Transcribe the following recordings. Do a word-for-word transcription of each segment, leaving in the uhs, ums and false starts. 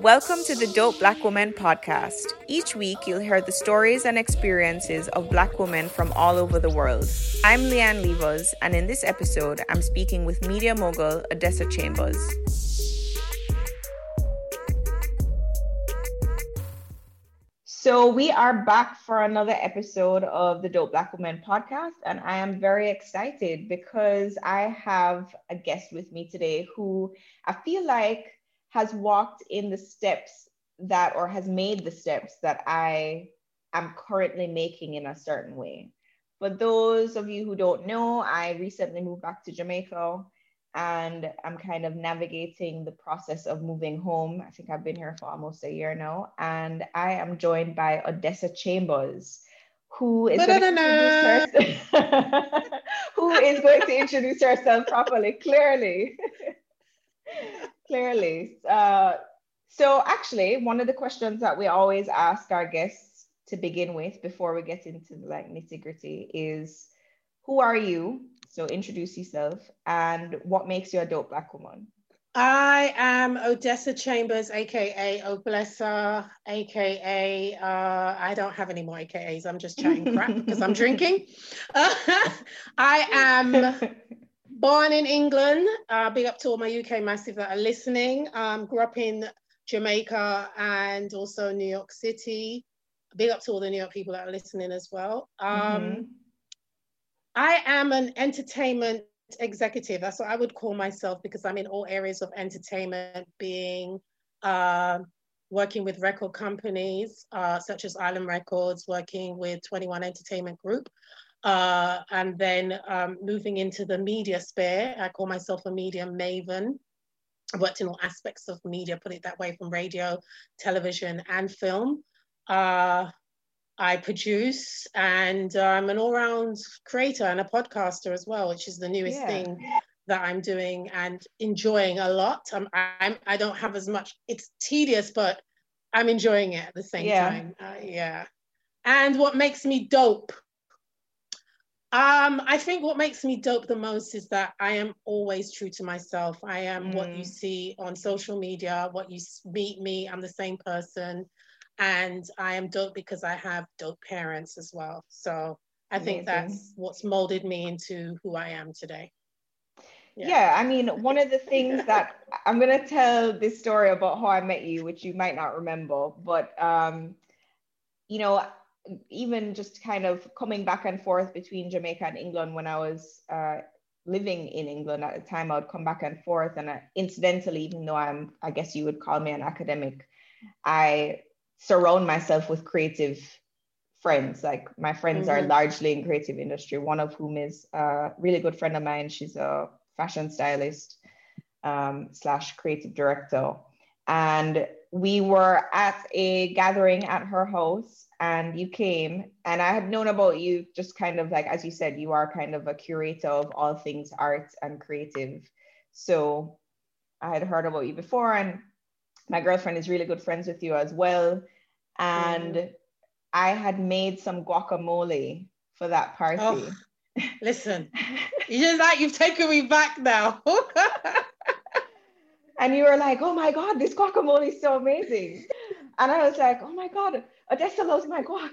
Welcome to the Dope Black Women podcast. Each week, you'll hear the stories and experiences of Black women from all over the world. I'm Leanne Levers, and in this episode, I'm speaking with media mogul Odessa Chambers. So we are back for another episode of the Dope Black Women podcast, and I am very excited because I have a guest with me today who I feel like has walked in the steps that, or has made the steps that I am currently making in a certain way. For those of you who don't know, I recently moved back to Jamaica and I'm kind of navigating the process of moving home. I think I've been here for almost a year now. And I am joined by Odessa Chambers, who is going to introduce herself, who is going to introduce herself properly, clearly. Clearly. Uh, so actually, one of the questions that we always ask our guests to begin with before we get into the like nitty gritty is, who are you? So introduce yourself and what makes you a dope Black woman? I am Odessa Chambers, aka O'Blessa, aka uh, I don't have any more A K As. I'm just chatting crap because I'm drinking. Uh, I am... born in England, uh, big up to all my U K massive that are listening. Um, grew up in Jamaica and also New York City. Big up to all the New York people that are listening as well. Um, mm-hmm. I am an entertainment executive. That's what I would call myself because I'm in all areas of entertainment, being uh, working with record companies uh, such as Island Records, working with twenty-one Entertainment Group. Uh, and then um, moving into the media sphere, I call myself a media maven. I worked in all aspects of media, put it that way, from radio, television, and film. Uh, I produce, and I'm an all-round creator and a podcaster as well, which is the newest yeah. thing that I'm doing and enjoying a lot. I'm, I'm, I don't have as much, it's tedious, but I'm enjoying it at the same yeah. time. Uh, yeah. And what makes me dope? Um, I think what makes me dope the most is that I am always true to myself. I am mm. what you see on social media, what you meet me, I'm the same person. And I am dope because I have dope parents as well. So I Amazing. think that's what's molded me into who I am today. Yeah, yeah I mean, one of the things that I'm going to tell this story about how I met you, which you might not remember, but, um, you know, even just kind of coming back and forth between Jamaica and England when I was uh, living in England at the time, I would come back and forth. And I, incidentally, even though I'm, I guess you would call me an academic, I surround myself with creative friends. Like my friends mm-hmm. are largely in creative industry, one of whom is a really good friend of mine. She's a fashion stylist um, slash creative director. And we were at a gathering at her house and you came, and I had known about you just kind of like, as you said, you are kind of a curator of all things art and creative. So I had heard about you before, and my girlfriend is really good friends with you as well. And mm. I had made some guacamole for that party. Oh, listen, you're just like, you've taken me back now. And you were like, oh my God, this guacamole is so amazing. And I was like, oh my God, Odessa loves my guac.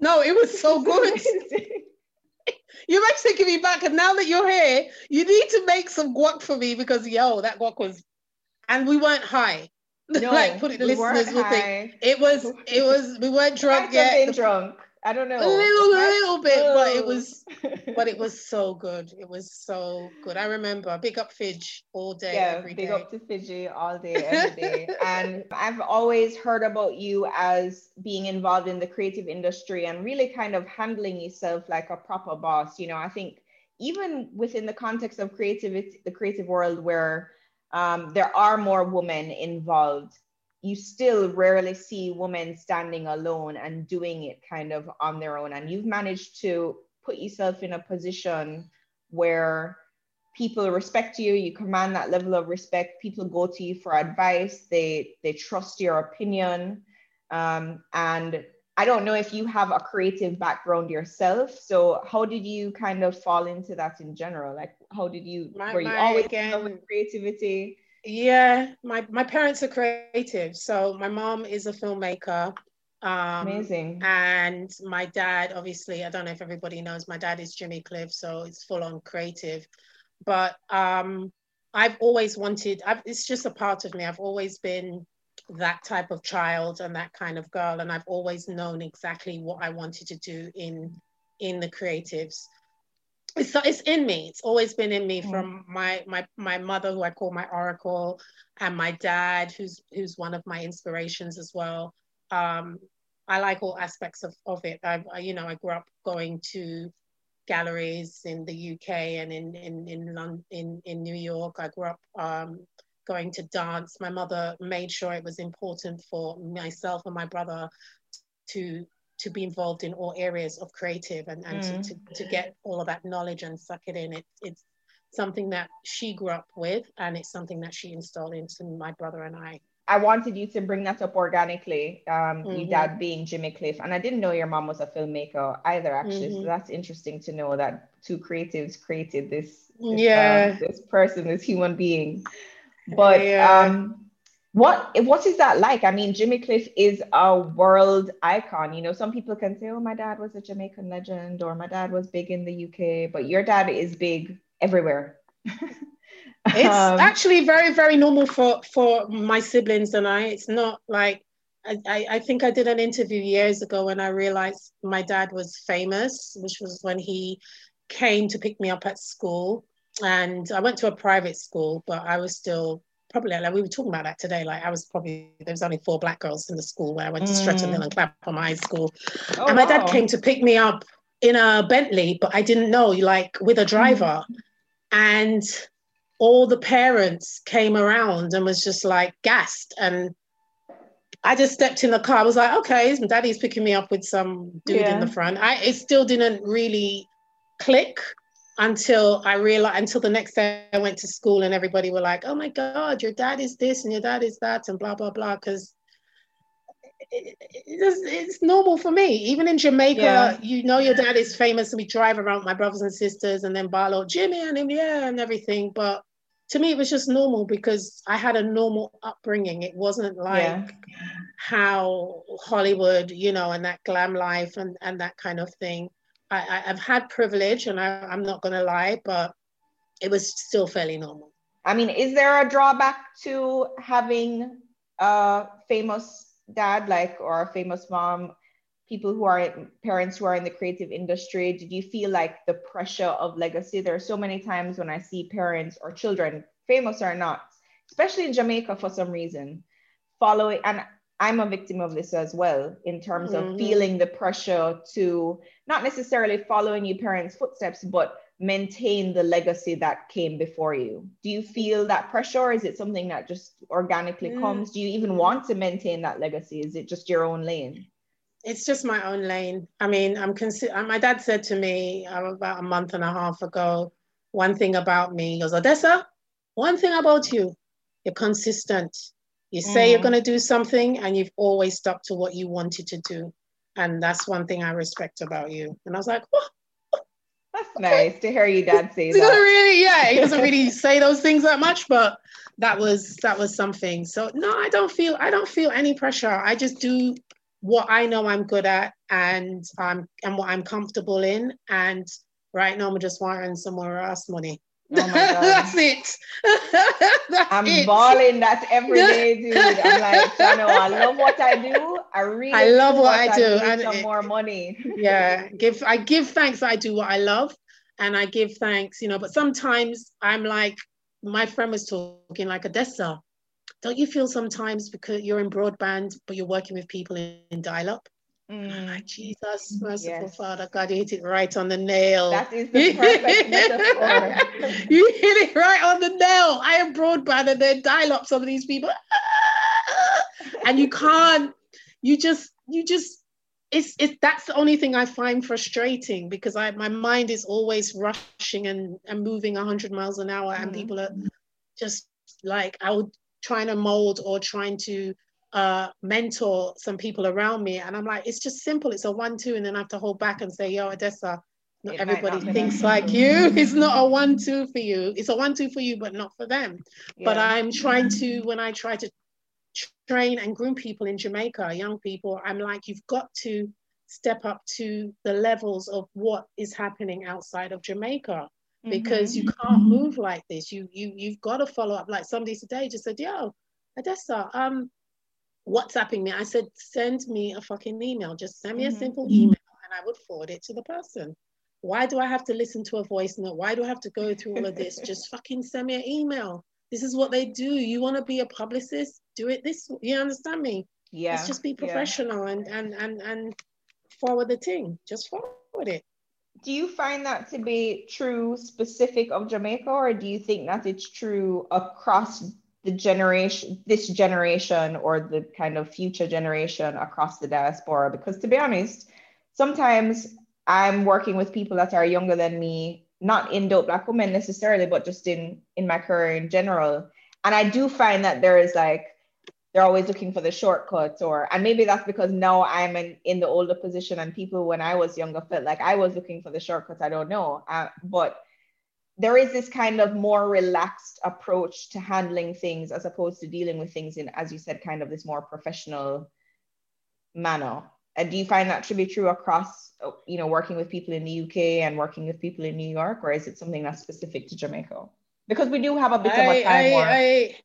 No, it was so good. You're actually taking me back. And now that you're here, you need to make some guac for me, because yo, that guac was, and we weren't high. No, like put it, we listeners will think it was, it was, we weren't drunk yet. The, drunk. I don't know. A little, a little bit, oh. but it was, but it was so good. It was so good. I remember, big up Fidge all day, yeah, every big day. Big up to Fidji all day, every day. And I've always heard about you as being involved in the creative industry and really kind of handling yourself like a proper boss. You know, I think even within the context of creativity, the creative world where um, there are more women involved, you still rarely see women standing alone and doing it kind of on their own. And you've managed to put yourself in a position where people respect you, you command that level of respect, people go to you for advice, they, they trust your opinion. Um, and I don't know if you have a creative background yourself. So how did you kind of fall into that in general? Like, how did you, my, were you my, always involved with creativity? Yeah, my, my parents are creative. So my mom is a filmmaker. Um, Amazing. And my dad, obviously, I don't know if everybody knows, my dad is Jimmy Cliff, so it's full on creative. But um, I've always wanted, I've, it's just a part of me. I've always been that type of child and that kind of girl. And I've always known exactly what I wanted to do in, in the creatives. It's, it's in me. It's always been in me, from my my my mother, who I call my oracle, and my dad, who's who's one of my inspirations as well. Um, I like all aspects of, of it. I, I you know I grew up going to galleries in the U K and in in in London, in, in New York. I grew up um, going to dance. My mother made sure it was important for myself and my brother to. to be involved in all areas of creative, and, and mm. to, to, to get all of that knowledge and suck it in. It, it's something that she grew up with, and it's something that she installed into my brother and I. I wanted you to bring that up organically, um, mm-hmm. your dad being Jimmy Cliff. And I didn't know your mom was a filmmaker either, actually. Mm-hmm. So that's interesting to know that two creatives created this, this yeah. um, this person, this human being. But yeah. um, What what is that like? I mean, Jimmy Cliff is a world icon. You know, some people can say, oh, my dad was a Jamaican legend, or my dad was big in the U K, but your dad is big everywhere. It's um, actually very, very normal for, for my siblings and I. It's not like, I, I think I did an interview years ago when I realized my dad was famous, which was when he came to pick me up at school. And I went to a private school, but I was still... probably like we were talking about that today. Like I was probably there was only four black girls in the school where I went to mm. Stretton Hill and Clapham High School, oh, and my wow. dad came to pick me up in a Bentley, but I didn't know, like with a driver, mm. and all the parents came around and was just like gassed, and I just stepped in the car. I was like, okay, daddy's picking me up with some dude yeah. in the front. I it still didn't really click. Until I realized, until the next day I went to school and everybody were like, oh my God, your dad is this and your dad is that and blah, blah, blah. Because it, it, it's, it's normal for me. Even in Jamaica, yeah. you know, your dad is famous and we drive around with my brothers and sisters and then Barlow, Jimmy and him, yeah, and everything. But to me, it was just normal because I had a normal upbringing. It wasn't like yeah. how Hollywood, you know, and that glam life and, and that kind of thing. I, I've had privilege and I, I'm not going to lie, but it was still fairly normal. I mean, is there a drawback to having a famous dad, like, or a famous mom, people who are parents who are in the creative industry? Did you feel like the pressure of legacy? There are so many times when I see parents or children, famous or not, especially in Jamaica for some reason, following, and I'm a victim of this as well, in terms of mm-hmm. feeling the pressure to not necessarily follow in your parents' footsteps, but maintain the legacy that came before you. Do you feel that pressure, or is it something that just organically mm. comes? Do you even want to maintain that legacy? Is it just your own lane? It's just my own lane. I mean, I'm consi- my dad said to me uh, about a month and a half ago, one thing about me, he goes, Odessa, one thing about you, you're consistent. You say mm. you're going to do something and you've always stuck to what you wanted to do. And that's one thing I respect about you. And I was like, oh, that's okay. Nice to hear your dad say that. Really, yeah, he doesn't really say those things that much, but that was that was something. So no, I don't feel I don't feel any pressure. I just do what I know I'm good at and um, and what I'm comfortable in. And Right now, I'm just wanting some more ass money. Oh my God. That's it. That's I'm it. Bawling that every day, dude. I'm like, you know, I love what I do. I really I love what, what I, I do. I and some it, more money. Yeah, give I give thanks. I do what I love, and I give thanks. You know, but sometimes I'm like, my friend was talking like, Odessa, don't you feel sometimes because you're in broadband, but you're working with people in, in dial-up? Mm. Like, Jesus, merciful yes. Father, God, you hit it right on the nail. That is the perfect metaphor. You hit it right on the nail. I am broadband and they dial up some of these people. And you can't, you just, you just, it's, it's, that's the only thing I find frustrating, because I, my mind is always rushing and, and moving one hundred miles an hour, mm. and people are just like, I would trying to mold or trying to uh mentor some people around me, and I'm like, it's just simple, it's a one two, and then I have to hold back and say, yo, Odessa, not it everybody not thinks like you. It's not a one two for you, it's a one two for you, but not for them. Yeah. But I'm trying to, when I try to train and groom people in Jamaica, young people, I'm like, you've got to step up to the levels of what is happening outside of Jamaica, because mm-hmm. you can't move like this. You you you've got to follow up. Like somebody today just said, yo, Odessa, um, WhatsApping me. I said, send me a fucking email. Just send me mm-hmm. a simple email, and I would forward it to the person. Why do I have to listen to a voice note? Why do I have to go through all of this? Just fucking send me an email. This is what they do. You want to be a publicist? Do it this. You understand me? Yeah. Let's just be professional, yeah. and and and and forward the thing. Just forward it. Do you find that to be true specific of Jamaica, or do you think that it's true across the generation, this generation, or the kind of future generation across the diaspora? Because to be honest, sometimes I'm working with people that are younger than me, not in Dope Black Women necessarily, but just in, in my career in general. And I do find that there is like, they're always looking for the shortcuts, or, and maybe that's because now I'm in, in the older position, and people when I was younger felt like I was looking for the shortcuts. I don't know. Uh, but there is this kind of more relaxed approach to handling things as opposed to dealing with things in, as you said, kind of this more professional manner. And do you find that to be true across, you know, working with people in the U K and working with people in New York, or is it something that's specific to Jamaica? Because we do have a bit I, of a time I, war. I,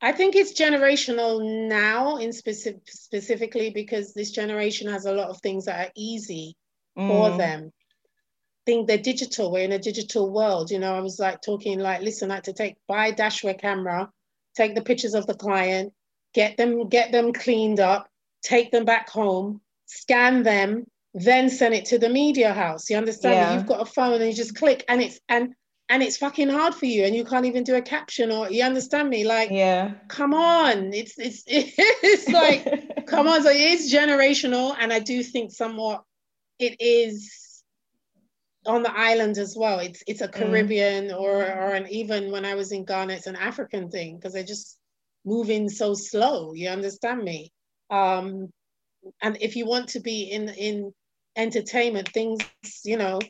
I think it's generational now, in specific, specifically because this generation has a lot of things that are easy mm. for them. I think they're digital. We're in a digital world. You know, I was like talking like, listen, I had to take, buy a dashware camera, take the pictures of the client, get them, get them cleaned up, take them back home, scan them, then send it to the media house. You understand? Yeah. You've got a phone and you just click, and it's, and And it's fucking hard for you, and you can't even do a caption, or you understand me? Like, yeah, come on, it's it's it's like, come on. So it is generational, and I do think somewhat it is on the island as well. It's it's a Caribbean mm. or or an, even when I was in Ghana, it's an African thing, because they just move in so slow. You understand me? Um, and if you want to be in in entertainment, things, you know.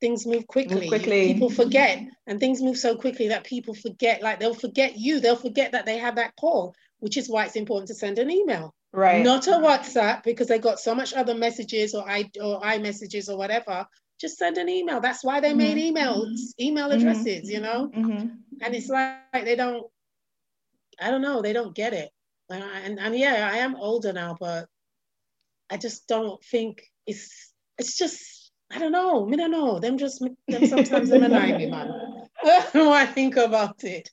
Things move quickly. move quickly, people forget, and things move so quickly that people forget, like they'll forget you, they'll forget that they have that call, which is why it's important to send an email, right? Not a WhatsApp, because they got so much other messages or I or iMessages or whatever. Just send an email. That's why they mm-hmm. made emails, email addresses, mm-hmm. you know? Mm-hmm. And it's like, they don't, I don't know, they don't get it. And, and, and yeah, I am older now, but I just don't think it's, it's just, I don't know, I don't know. Them just, them sometimes them annoy me, man. I think about it.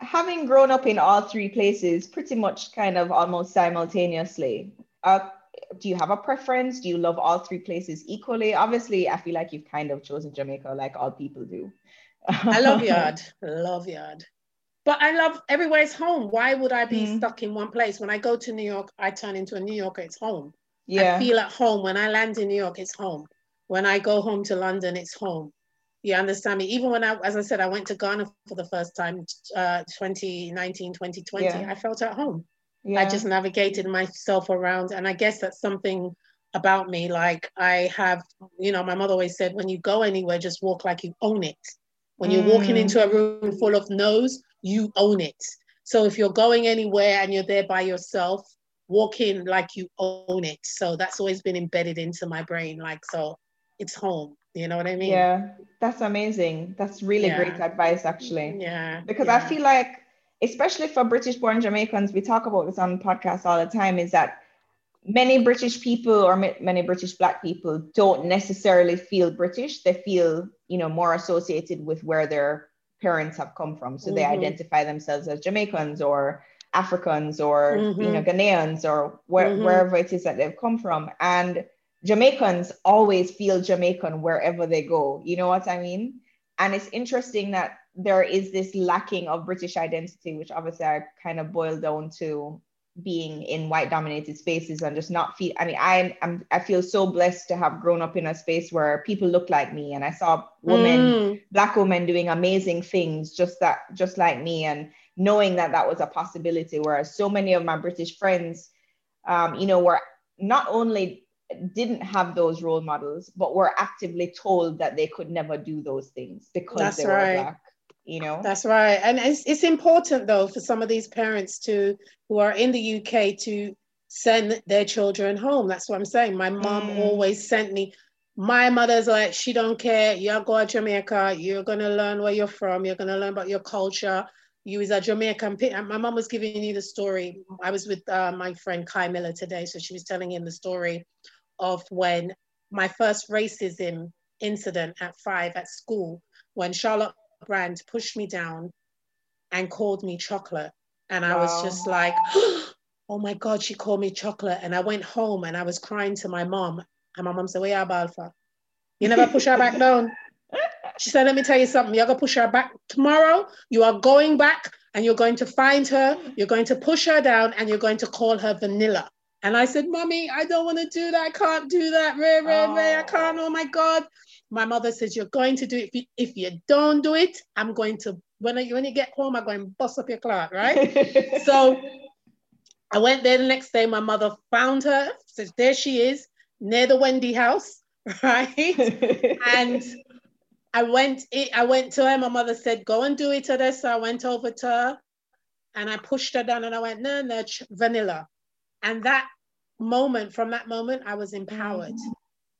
Having grown up in all three places, pretty much kind of almost simultaneously, uh, do you have a preference? Do you love all three places equally? Obviously, I feel like you've kind of chosen Jamaica, like all people do. I love Yard, love Yard. But I love, everywhere is home. Why would I be mm. stuck in one place? When I go to New York, I turn into a New Yorker, it's home. Yeah. I feel at home. When I land in New York, it's home. When I go home to London, it's home. You understand me? Even when I, as I said, I went to Ghana for the first time, uh, twenty nineteen, twenty twenty, yeah. I felt at home. Yeah. I just navigated myself around. And I guess that's something about me. Like I have, you know, my mother always said, when you go anywhere, just walk like you own it. When you're mm. walking into a room full of no's, you own it. So if you're going anywhere and you're there by yourself, walk in like you own it. So that's always been embedded into my brain. Like, so it's home. You know what I mean? Yeah, that's amazing. That's really yeah. great advice, actually. Yeah. Because yeah. I feel like, especially for British-born Jamaicans, we talk about this on podcasts all the time, is that many British people or many British Black people don't necessarily feel British. They feel, you know, more associated with where their parents have come from. So mm-hmm. they identify themselves as Jamaicans or Africans or, mm-hmm. you know, Ghanaians or wh- mm-hmm. wherever it is that they've come from. And Jamaicans always feel Jamaican wherever they go. You know what I mean? And it's interesting that there is this lacking of British identity, which obviously I kind of boil down to being in white dominated spaces and just not feel, I mean, I am I feel so blessed to have grown up in a space where people look like me, and I saw women, mm. Black women doing amazing things just that, just like me, and knowing that that was a possibility. Whereas so many of my British friends, um, you know, were not only didn't have those role models, but were actively told that they could never do those things because That's they were right. Black. You know? That's right. And it's, it's important, though, for some of these parents to who are in the U K to send their children home. That's what I'm saying. My mom mm. always sent me. My mother's like, she don't care. You're going to Jamaica. You're going to learn where you're from. You're going to learn about your culture. You is a Jamaican. My mom was giving you the story. I was with uh, my friend Kai Miller today. So she was telling him the story of when my first racism incident at five at school, when Charlotte Brand pushed me down and called me chocolate, and I wow. was just like, oh my god, she called me chocolate. And I went home and I was crying to my mom, and my mom said, "Where are Balfa? You never push her back down." She said, "Let me tell you something, you're gonna push her back tomorrow. You are going back and you're going to find her, you're going to push her down, and you're going to call her vanilla." And I said, "Mommy, I don't want to do that. I can't do that. Ray, Ray, oh. Ray, I can't. Oh my God." My mother says, "You're going to do it. If you, if you don't do it, I'm going to, when you, when you get home, I'm going to bust up your clock," right? So I went there the next day. My mother found her, says, there she is, near the Wendy house, right? And I went, I went to her. My mother said, "Go and do it, Odessa." So I went over to her and I pushed her down and I went, "No, no, vanilla." And that moment, from that moment, I was empowered. Mm.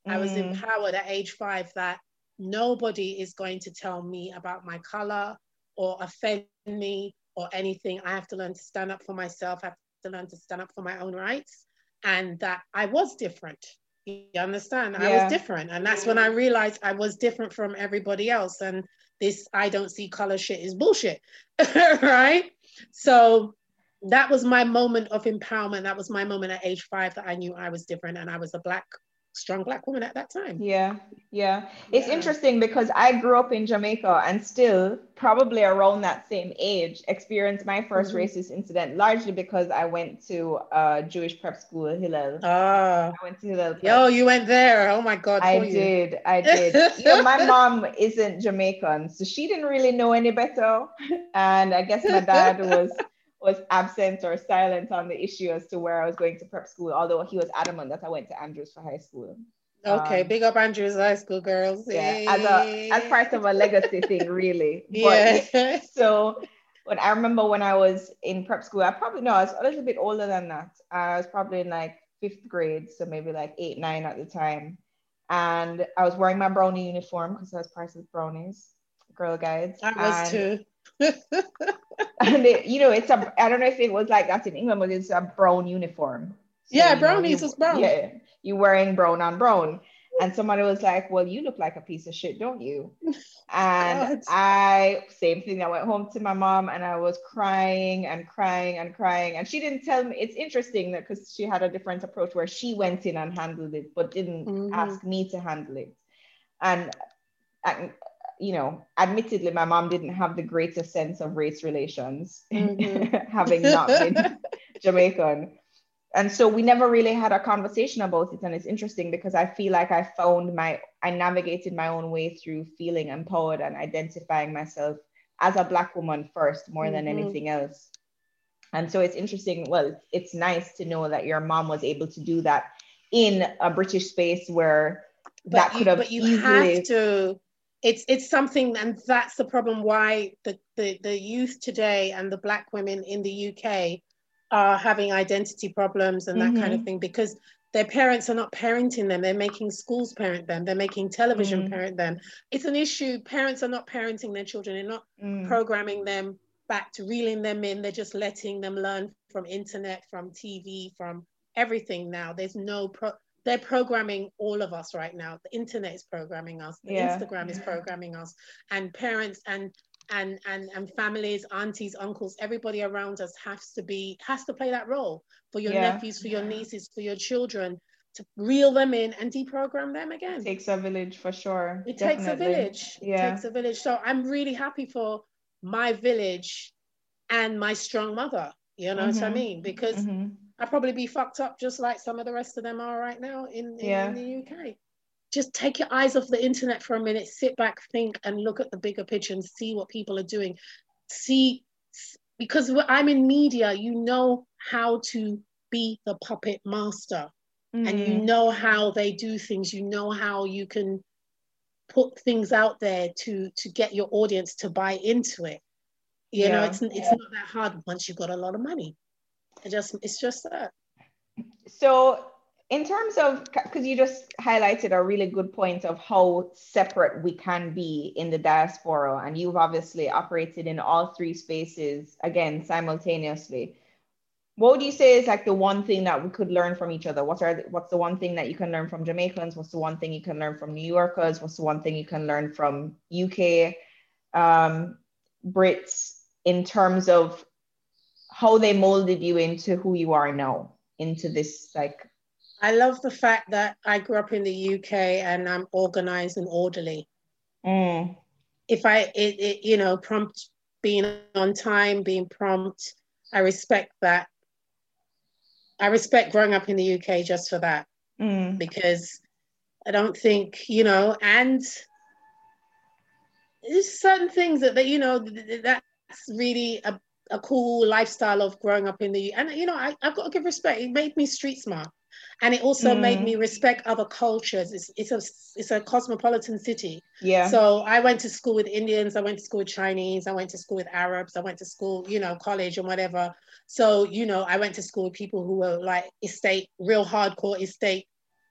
I was empowered at age five that nobody is going to tell me about my color or offend me or anything. I have to learn to stand up for myself. I have to learn to stand up for my own rights. And that I was different. You understand? Yeah. I was different. And that's when I realized I was different from everybody else. And this "I don't see color" shit is bullshit, right? So that was my moment of empowerment. That was my moment at age five that I knew I was different, and I was a black, strong black woman at that time. Yeah, yeah. It's yeah. interesting because I grew up in Jamaica and still probably around that same age experienced my first mm-hmm. racist incident, largely because I went to a Jewish prep school, Hillel. Oh. I went to Hillel. Yo, you went there. Oh my God. I did. You. I did. You know, my mom isn't Jamaican, so she didn't really know any better. And I guess my dad was... was absent or silent on the issue as to where I was going to prep school, although he was adamant that I went to Andrews for high school. Okay, um, big up Andrews High School, girls. Yeah, as, a, as part of a legacy thing, really. But, yeah. So when I remember when I was in prep school, I probably, no, I was a little bit older than that. I was probably in like fifth grade, so maybe like eight, nine at the time. And I was wearing my brownie uniform because I was part of brownies, Girl Guides. I was and, too. And it, you know, it's a, I don't know if it was like that in England, but it's a brown uniform. So, yeah, brownies is brown. Yeah, you're wearing brown on brown. And somebody was like, "Well, you look like a piece of shit, don't you?" And God. I, same thing, I went home to my mom and I was crying and crying and crying. And she didn't tell me, it's interesting that because she had a different approach where she went in and handled it, but didn't mm-hmm. ask me to handle it. And I, you know, admittedly, my mom didn't have the greatest sense of race relations, mm-hmm. having not been Jamaican. And so we never really had a conversation about it. And it's interesting because I feel like I found my, I navigated my own way through feeling empowered and identifying myself as a Black woman first, more mm-hmm. than anything else. And so it's interesting. Well, it's nice to know that your mom was able to do that in a British space where but that could you, have but you easily... have to. It's it's something, and that's the problem why the, the, the youth today and the Black women in the U K are having identity problems and that mm-hmm. kind of thing, because Their parents are not parenting them. They're making schools parent them. They're making television mm. parent them. It's an issue. Parents are not parenting their children. They're not mm. programming them back to reeling them in. They're just letting them learn from internet, from T V, from everything now. There's no... Pro- they're programming all of us right now. The internet is programming us. The yeah. Instagram is programming us. And parents and... And, and and families, aunties, uncles, everybody around us has to be has to play that role for your yeah. nephews, for your nieces, for your children, to reel them in and deprogram them again. It takes a village for sure. It Definitely. takes a village. Yeah. It takes a village. So I'm really happy for my village and my strong mother. You know mm-hmm. what I mean? Because mm-hmm. I'd probably be fucked up just like some of the rest of them are right now in, in, yeah. in the U K. Just take your eyes off the internet for a minute, sit back, think, and look at the bigger picture and see what people are doing. See, because I'm in media, you know how to be the puppet master mm-hmm. and you know how they do things. You know how you can put things out there to, to get your audience to buy into it. You yeah. know, it's, it's yeah. not that hard once you've got a lot of money. It just, it's just that. So... In terms of, because you just highlighted a really good point of how separate we can be in the diaspora, and you've obviously operated in all three spaces, again, simultaneously. What would you say is like the one thing that we could learn from each other? What are the, what's the one thing that you can learn from Jamaicans? What's the one thing you can learn from New Yorkers? What's the one thing you can learn from U K um, Brits in terms of how they molded you into who you are now, into this like, I love the fact that I grew up in the U K and I'm organized and orderly. Mm. If I, it, it, you know, prompt, being on time, being prompt, I respect that. I respect growing up in the U K just for that, mm. because I don't think, you know, and there's certain things that, that you know, that's really a, a cool lifestyle of growing up in the U K. And, you know, I, I've got to give respect. It made me street smart. And it also mm. made me respect other cultures. It's it's a it's a cosmopolitan city. Yeah. So I went to school with Indians. I went to school with Chinese. I went to school with Arabs. I went to school, you know, college and whatever. So you know, I went to school with people who were like estate, real hardcore estate,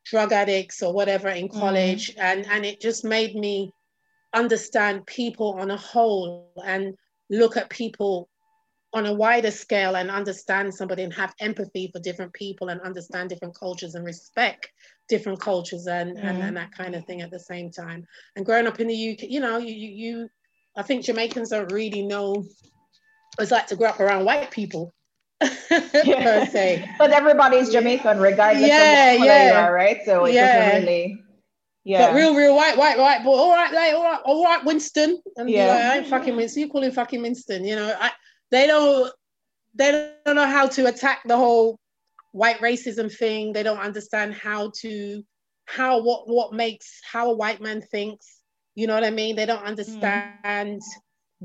drug addicts or whatever in college, mm. and and it just made me understand people on a whole and look at people on a wider scale and understand somebody and have empathy for different people and understand different cultures and respect different cultures and, mm. and, and that kind of thing at the same time. And growing up in the U K, you know, you, you, I think Jamaicans don't really know it's like to grow up around white people yeah. per se. But everybody's Jamaican regardless yeah, of what yeah. color you are, right? So it yeah. doesn't really... Yeah. But real, real white, white, white boy, all right, like, all right, all right, Winston. And yeah. like, I ain't fucking Winston, you call him fucking Winston, you know, I... They don't, they don't know how to attack the whole white racism thing. They don't understand how to, how, what, what makes, how a white man thinks, you know what I mean? They don't understand mm.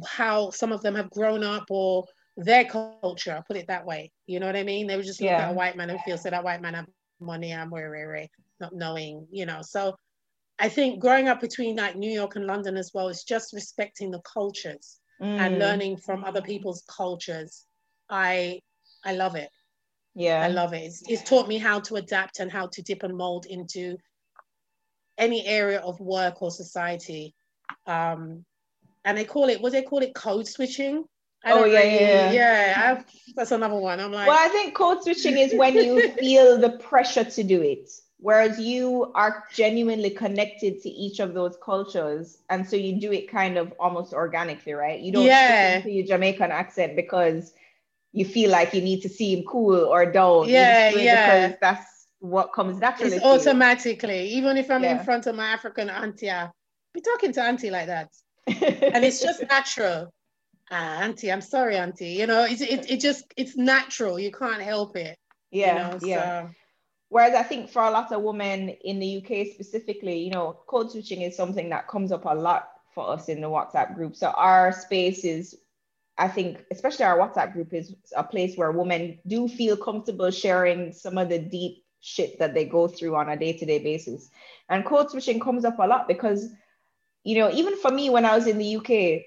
how some of them have grown up or their culture, I'll put it that way. You know what I mean? They would just look yeah. at a white man and feel, so that white man have money, I'm re, re, re, not knowing, you know? So I think growing up between like New York and London as well, is just respecting the cultures. Mm. And learning from other people's cultures. I I love it. Yeah. I love it. It's, it's taught me how to adapt and how to dip and mold into any area of work or society. Um, and they call it, what do they call it? Code switching? I oh, yeah, really, yeah, yeah. Yeah, I've, that's another one. I'm like... Well, I think code switching is when you feel the pressure to do it. Whereas you are genuinely connected to each of those cultures. And so you do it kind of almost organically, right? You don't yeah. speak into your Jamaican accent because you feel like you need to seem cool or don't. Yeah, yeah. Because that's what comes naturally. It's automatically. You. Even if I'm yeah. in front of my African auntie, I'll be talking to auntie like that. And it's just natural. Ah, auntie, I'm sorry, auntie. You know, it's, it, it just, it's natural. You can't help it. Yeah, you know, yeah. So. Whereas I think for a lot of women in the U K specifically, you know, code switching is something that comes up a lot for us in the WhatsApp group. So our space is, I think, especially our WhatsApp group is a place where women do feel comfortable sharing some of the deep shit that they go through on a day-to-day basis. And code switching comes up a lot because, you know, even for me, when I was in the U K,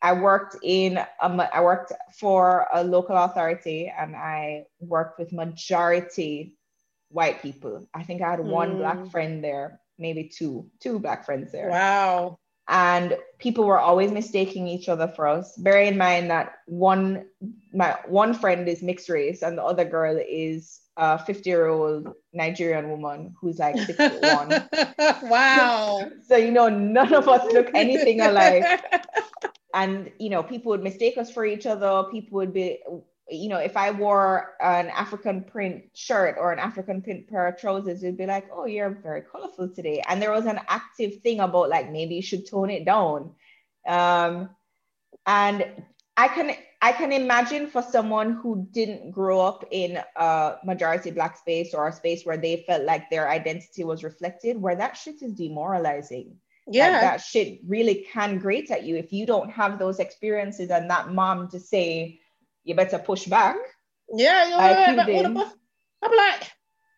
I worked in, um, I worked for a local authority and I worked with majority white people. I think I had one mm. black friend there, maybe two, two black friends there. Wow. And people were always mistaking each other for us. Bear in mind that one, my one friend is mixed race and the other girl is a fifty year old Nigerian woman who's like six foot one. Wow. So, you know, none of us look anything alike. And, you know, people would mistake us for each other. People would be, you know, if I wore an African print shirt or an African print pair of trousers, it'd be like, oh, you're very colorful today. And there was an active thing about like, maybe you should tone it down. Um, and I can, I can imagine for someone who didn't grow up in a majority black space or a space where they felt like their identity was reflected, where that shit is demoralizing. Yeah. Like, that shit really can grate at you if you don't have those experiences and that mom to say, you better push back. Yeah, you're right. Like, I'm like,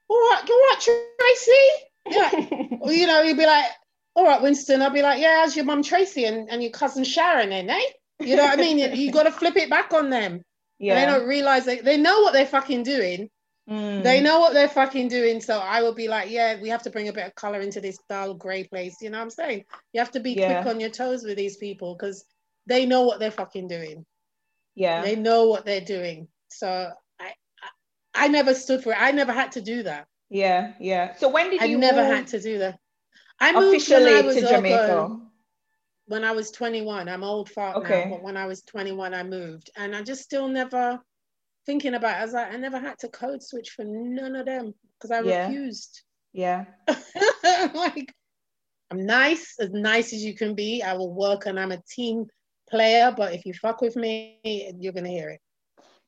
all right, you're right, Tracy. Like, you know, you'd be like, all right, Winston. I'll be like, yeah, how's your mum Tracy and, and your cousin Sharon in, eh? You know what I mean? You, you got to flip it back on them. Yeah. And they don't realize, they, they know what they're fucking doing. Mm. They know what they're fucking doing. So I will be like, yeah, we have to bring a bit of color into this dull gray place. You know what I'm saying? You have to be yeah. quick on your toes with these people because they know what they're fucking doing. Yeah, they know what they're doing. So I, I, I never stood for it. I never had to do that. Yeah, yeah. So when did I you? I never move had to do that. I moved officially I to Jamaica old, when I was twenty-one. I'm old fart okay. now, but when I was twenty-one, I moved, and I just still never thinking about it. I was like, I never had to code switch for none of them because I yeah. refused. Yeah. Like, I'm nice, as nice as you can be. I will work, and I'm a team player, but if you fuck with me, you're gonna hear it.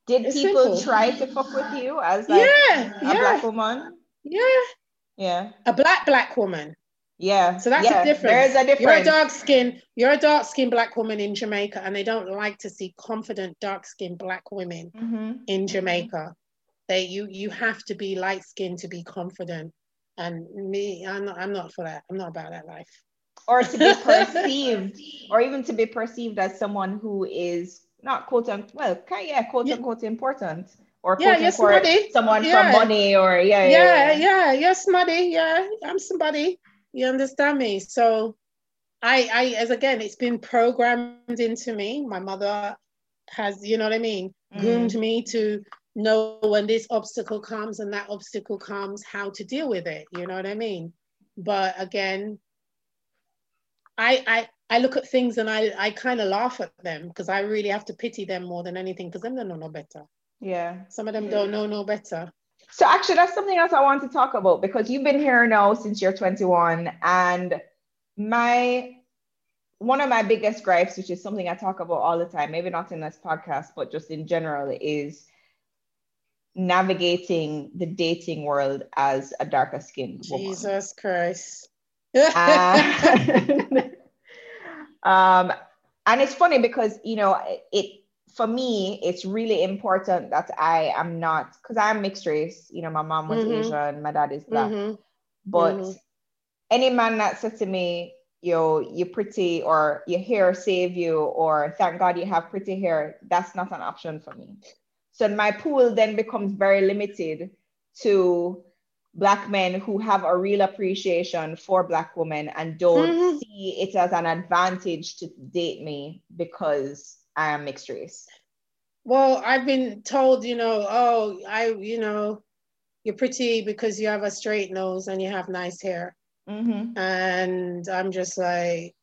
Did it's people simple. Try to fuck with you as like yeah, a yeah. black woman? Yeah, yeah, a black black woman. Yeah, so that's yeah. a difference. There is a difference. You're a dark skin. You're a dark skinned black woman in Jamaica, and they don't like to see confident dark skinned black women mm-hmm. in Jamaica. Mm-hmm. They you you have to be light skinned to be confident. And me, I'm not. I'm not for that. I'm not about that life. Or to be perceived, or even to be perceived as someone who is not quote unquote, well, kind of, yeah, quote yeah. unquote important, or quote yeah, unquote you're someone yeah. from money, or yeah, yeah, yeah, yeah, you're smutty, yeah, I'm somebody. You understand me? So, I, I, as again, it's been programmed into me. My mother has, you know what I mean, mm. groomed me to know when this obstacle comes and that obstacle comes, how to deal with it. You know what I mean? But again. I, I I look at things and I, I kind of laugh at them because I really have to pity them more than anything because them they don't know no better. Yeah. Some of them yeah. don't know no better. So actually that's something else I want to talk about because you've been here now since you're twenty-one, and my one of my biggest gripes, which is something I talk about all the time, maybe not in this podcast, but just in general, is navigating the dating world as a darker skinned woman. Jesus Christ. and, um, and it's funny because, you know, it for me, it's really important that I am not, because I'm mixed race, you know, my mom was mm-hmm. Asian, my dad is black, mm-hmm. but mm-hmm. any man that said to me, yo, you're pretty, or your hair save you, or thank God you have pretty hair, that's not an option for me. So my pool then becomes very limited to black men who have a real appreciation for black women and don't mm-hmm. see it as an advantage to date me because I am mixed race. Well, I've been told, you know, oh, I, you know, you're pretty because you have a straight nose and you have nice hair. Mm-hmm. And I'm just like,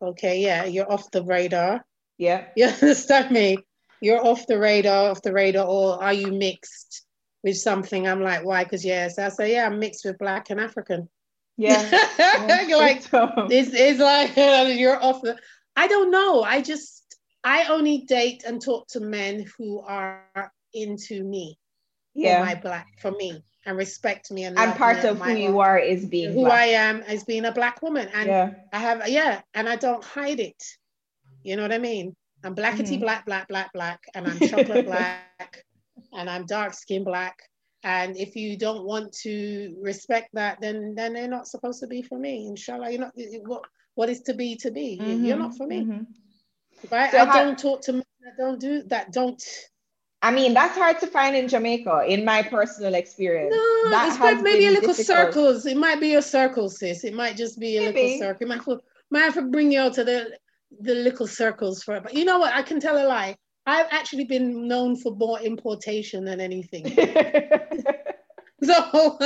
okay, yeah, you're off the radar. Yeah. You understand me? You're off the radar, off the radar, or are you mixed with something? I'm like, why? Because yes, yeah. So I say, yeah, I'm mixed with black and African. Yeah. yeah. You're like, it's, it's like, you're off the, I don't know. I just, I only date and talk to men who are into me. Yeah. For my black, for me, and respect me. And, and part me of who you own. Are is being who black. I am is being a black woman. And yeah. I have, yeah. And I don't hide it. You know what I mean? I'm blackety mm-hmm. black, black, black, black. And I'm chocolate black. And I'm dark skinned black. And if you don't want to respect that, then then they're not supposed to be for me. Inshallah, you're not what what is to be to be. Mm-hmm. You're not for me. Mm-hmm. Right? So I how, don't talk to men that don't do that don't I mean, that's hard to find in Jamaica, in my personal experience. No, that it's quite maybe a little difficult. Circles. It might be your circle, sis. It might just be a maybe. Little circle. Might have, to, might have to bring you out to the, the little circles for it. But you know what? I can tell a lie. I've actually been known for more importation than anything. So,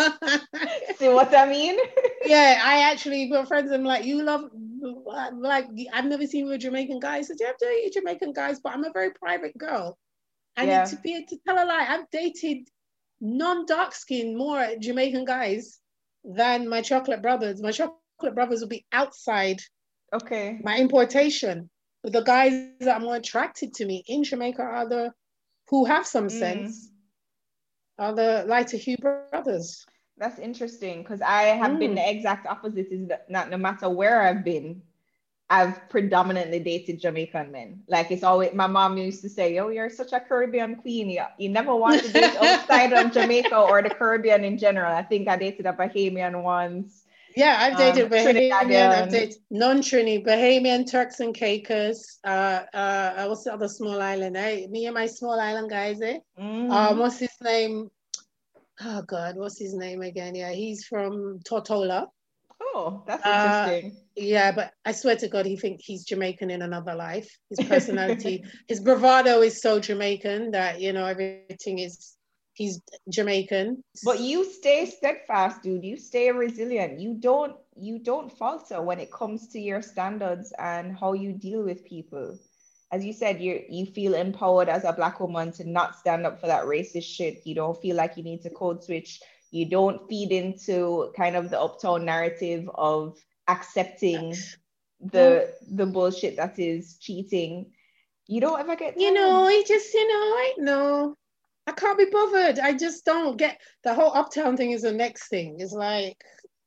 see what I mean? Yeah, I actually, my friends, I'm like, you love, like, I've never seen you a Jamaican guy. I said, yeah, I've dated Jamaican guys, but I'm a very private girl. I yeah. need to be able to tell a lie. I've dated non-dark skinned more Jamaican guys than my chocolate brothers. My chocolate brothers will be outside okay. my importation. But the guys that are more attracted to me in Jamaica are the, who have some mm. sense. Are the lighter hue brothers. That's interesting, because I have mm. been the exact opposite. Is that not, no matter where I've been, I've predominantly dated Jamaican men. Like, it's always, my mom used to say, oh, you're such a Caribbean queen. You, you never want to date outside of Jamaica or the Caribbean in general. I think I dated a Bahamian once. Yeah, I've dated um, Bahamian, I've dated non-Trini, Bahamian, Turks and Caicos. Uh, uh, what's the other small island? Eh? Me and my small island guys, eh? Mm. Um, what's his name? Oh, God, what's his name again? Yeah, he's from Tortola. Oh, that's interesting. Uh, yeah, but I swear to God, he thinks he's Jamaican in another life. His personality, his bravado is so Jamaican that, you know, everything is... He's Jamaican. But you stay steadfast, dude. You stay resilient. You don't you don't falter when it comes to your standards and how you deal with people. As you said, you you feel empowered as a Black woman to not stand up for that racist shit. You don't feel like you need to code switch. You don't feed into kind of the uptown narrative of accepting the the bullshit that is cheating. You don't ever get tired. You know, I just, you know, I know. I can't be bothered. I just don't get the whole uptown thing is the next thing. It's like,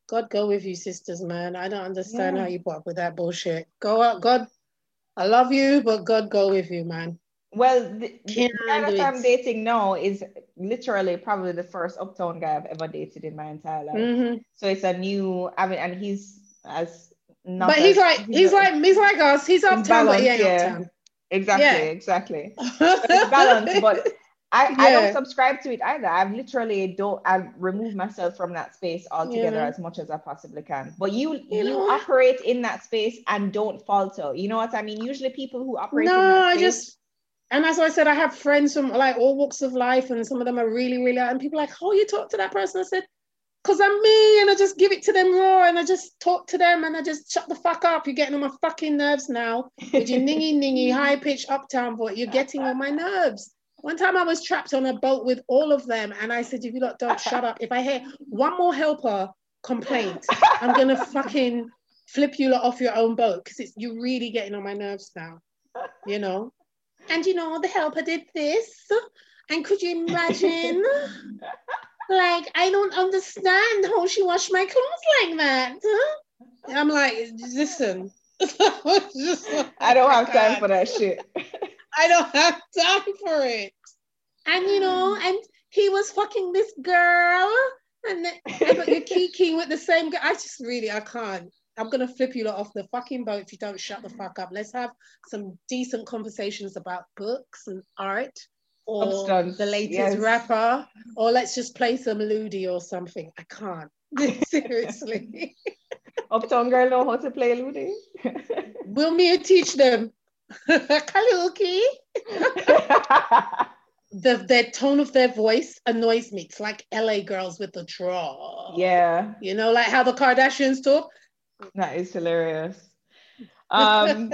God go with you, sisters, man. I don't understand yeah. how you put up with that bullshit. Go out, God, I love you, but God go with you, man. Well, the, the guy that I'm dating now is literally probably the first uptown guy I've ever dated in my entire life. Mm-hmm. So it's a new, I mean, and he's as not But as, he's like, he's, he's like, like, he's like us. He's uptown, but he ain't yeah. uptown. Exactly, yeah. exactly. So it's balanced, but I, yeah. I don't subscribe to it either. I've literally don't, I've removed myself from that space altogether yeah. as much as I possibly can. But you you, you operate in that space and don't falter. You know what I mean? Usually people who operate no, in that space. No, I just, and that's why I said I have friends from like all walks of life, and some of them are really, really, and people are like, oh, you talk to that person? I said, because I'm me, and I just give it to them raw, and I just talk to them, and I just shut the fuck up. You're getting on my fucking nerves now with your ningy, ningy, high-pitched uptown, but you're getting on my nerves. One time I was trapped on a boat with all of them, and I said, if you lot don't shut up, if I hear one more helper complaint, I'm going to fucking flip you lot off your own boat, because you're really getting on my nerves now, you know? And, you know, the helper did this, and could you imagine? Like, I don't understand how she washed my clothes like that. Huh? And I'm like, listen. Just like, I don't oh have God. time for that shit. I don't have time for it. And, you know, and he was fucking this girl. And but you're kiki with the same girl. I just really, I can't. I'm going to flip you lot off the fucking boat if you don't shut the fuck up. Let's have some decent conversations about books and art or Obstance. the latest yes. rapper. Or let's just play some Ludi or something. I can't. Seriously. Uptown girl know how to play Ludi. Will Mia teach them? Kaluki. the the tone of their voice annoys me. It's like L A girls with the draw. Yeah. You know, like how the Kardashians talk. That is hilarious. Um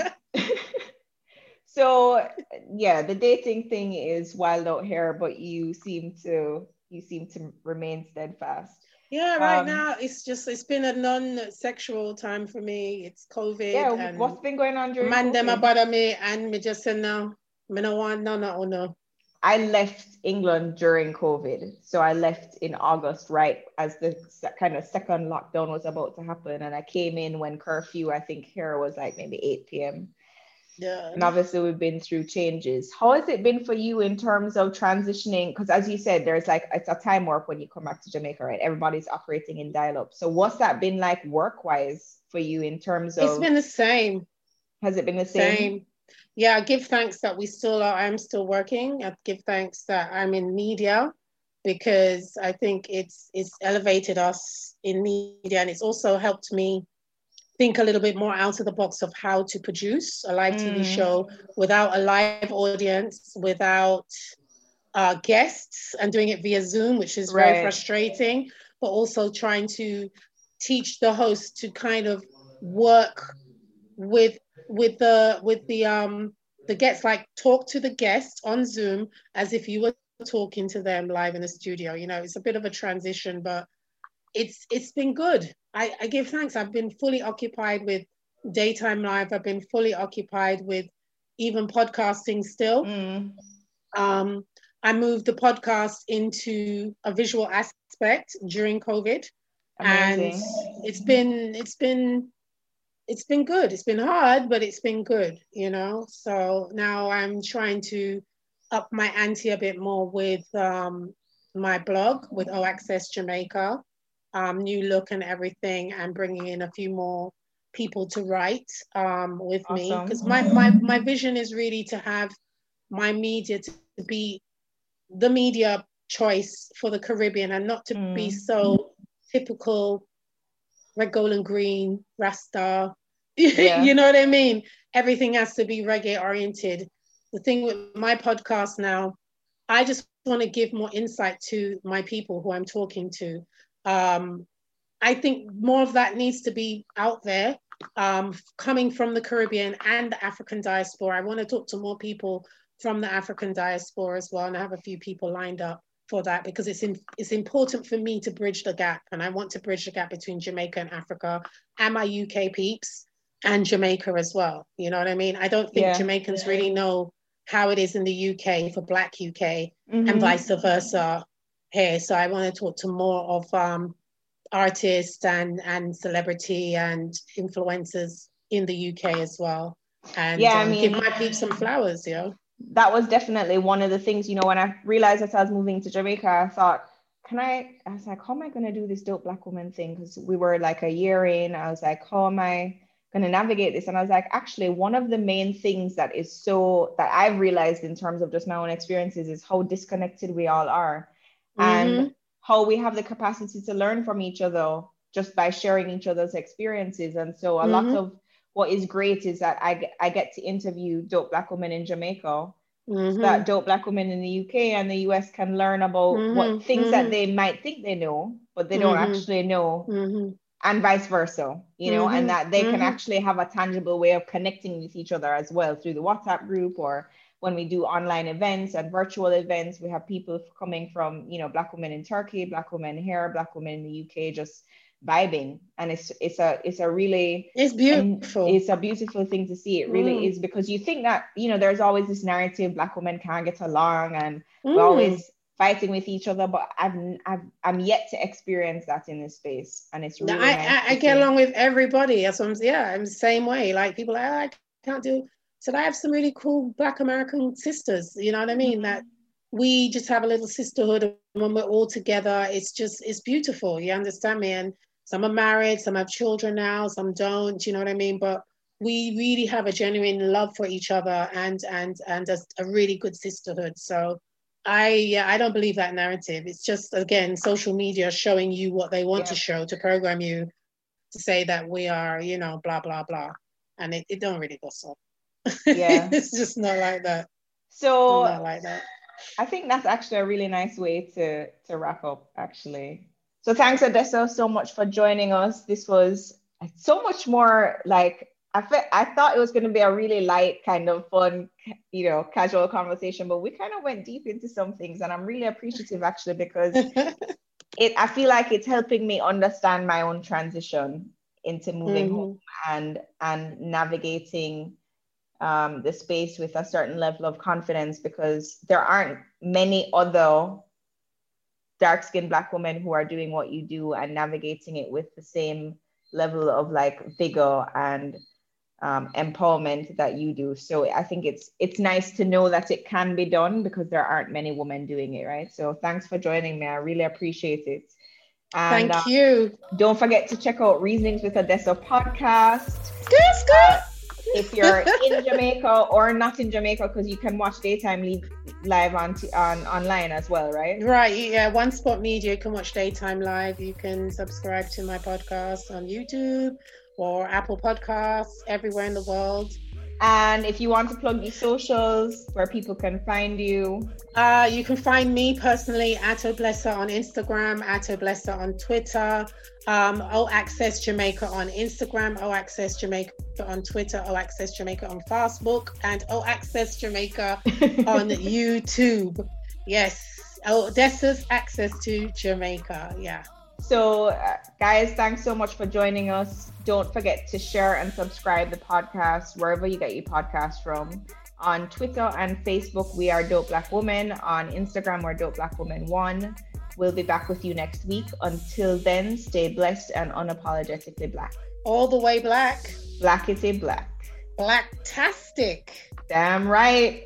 so yeah, the dating thing is wild out here, but you seem to you seem to remain steadfast. Yeah, right um, now it's just it's been a non-sexual time for me. It's COVID. Yeah, and what's been going on during man COVID? Them about me, and me just said no, me no want no no no. I left England during COVID, so I left in August, right as the kind of second lockdown was about to happen, and I came in when curfew, I think here was like maybe eight p.m. Yeah. And obviously we've been through changes. How has it been for you in terms of transitioning? Because as you said, there's like, it's a time warp when you come back to Jamaica, right? Everybody's operating in dial-up. So what's that been like work-wise for you in terms of... It's been the same. Has it been the same? Same, yeah, I give thanks that we still are, I'm still working. I give thanks that I'm in media, because I think it's it's elevated us in media, and it's also helped me think a little bit more out of the box of how to produce a live mm. T V show without a live audience, without uh, guests, and doing it via Zoom, which is right. very frustrating, but also trying to teach the host to kind of work with with the with the um the guests, like talk to the guests on Zoom as if you were talking to them live in the studio. You know, it's a bit of a transition, but it's it's been good. I, I give thanks. I've been fully occupied with daytime life. I've been fully occupied with even podcasting still. Mm. Um, I moved the podcast into a visual aspect during COVID. Amazing. And it's been it's been it's been good. It's been hard, but it's been good, you know. So now I'm trying to up my ante a bit more with um, my blog, with O'Access Jamaica. Um, new look and everything, and bringing in a few more people to write um, with awesome. me, because my, my my vision is really to have my media to be the media choice for the Caribbean, and not to mm. be so typical red, gold and green Rasta. Yeah. You know what I mean? Everything has to be reggae oriented. The thing with my podcast now, I just want to give more insight to my people who I'm talking to. Um, I think more of that needs to be out there, um, coming from the Caribbean and the African diaspora. I want to talk to more people from the African diaspora as well, and I have a few people lined up for that, because it's in, it's important for me to bridge the gap, and I want to bridge the gap between Jamaica and Africa and my U K peeps and Jamaica as well. You know what I mean? I don't think yeah. Jamaicans yeah. really know how it is in the U K for Black U K mm-hmm. and vice versa. Here, so I want to talk to more of um, artists and and celebrity and influencers in the U K as well, and yeah, um, I mean, give my peeps some flowers, you know. That was definitely one of the things, you know, when I realized that I was moving to Jamaica, I thought, can I? I was like, how am I going to do this Dope Black Woman thing? Because we were like a year in. I was like, how am I going to navigate this? And I was like, actually, one of the main things that is so that I've realized in terms of just my own experiences is how disconnected we all are. And mm-hmm. how we have the capacity to learn from each other just by sharing each other's experiences. And so a mm-hmm. lot of what is great is that I, I get to interview dope Black women in Jamaica, mm-hmm. so that dope Black women in the U K and the U S can learn about mm-hmm. what things mm-hmm. that they might think they know, but they mm-hmm. don't actually know, mm-hmm. and vice versa, you know, mm-hmm. and that they mm-hmm. can actually have a tangible way of connecting with each other as well through the WhatsApp group, or when we do online events and virtual events, we have people coming from, you know, Black women in Turkey, Black women here, Black women in the U K, just vibing. And it's it's a it's a really it's beautiful. It's a beautiful thing to see. It really mm. is, because you think that, you know, there's always this narrative Black women can't get along and mm. we're always fighting with each other. But I've I've I'm yet to experience that in this space, and it's really. No, nice I I, I get along with everybody. That's what I'm, yeah, I'm the same way. Like people are like, oh, I can't do. So I have some really cool Black American sisters, you know what I mean? That we just have a little sisterhood, and when we're all together, it's just, it's beautiful, you understand me? And some are married, some have children now, some don't, you know what I mean? But we really have a genuine love for each other, and and and a, a really good sisterhood. So I yeah, I don't believe that narrative. It's just, again, social media showing you what they want yeah. to show, to program you, to say that we are, you know, blah, blah, blah. And it, it don't really go so. Yeah. It's just not like that. So not like that. I think that's actually a really nice way to to wrap up, actually. So thanks, Odessa, so much for joining us. This was so much more like I fe- I thought it was going to be a really light kind of fun, you know, casual conversation, but we kind of went deep into some things, and I'm really appreciative actually, because it I feel like it's helping me understand my own transition into moving mm-hmm. home and and navigating Um, the space with a certain level of confidence, because there aren't many other dark-skinned Black women who are doing what you do and navigating it with the same level of like vigor and um, empowerment that you do. So I think it's it's nice to know that it can be done, because there aren't many women doing it, right? So thanks for joining me. I really appreciate it. And, Thank you. Um, don't forget to check out Reasonings with Odessa podcast. Good, good. if you're in Jamaica or not in Jamaica, because you can watch Daytime League live on, t- on online as well, right? Right, yeah. One Spot Media, you can watch Daytime Live. You can subscribe to my podcast on YouTube or Apple Podcasts, everywhere in the world. And if you want to plug your socials, where people can find you. Uh, you can find me personally at O'Blessa on Instagram, at O'Blessa on Twitter, um, O'Access Jamaica on Instagram, O'Access Jamaica on Twitter, O'Access Jamaica on Facebook, and O'Access Jamaica on YouTube. Yes, Odessa's access to Jamaica, yeah. So uh, guys, thanks so much for joining us. Don't forget to share and subscribe the podcast wherever you get your podcast from. On Twitter and Facebook, we are Dope Black Women. On Instagram, we're Dope Black Women One. We'll be back with you next week. Until then, stay blessed and unapologetically black. All the way black. Black is a black. Blacktastic. Damn right.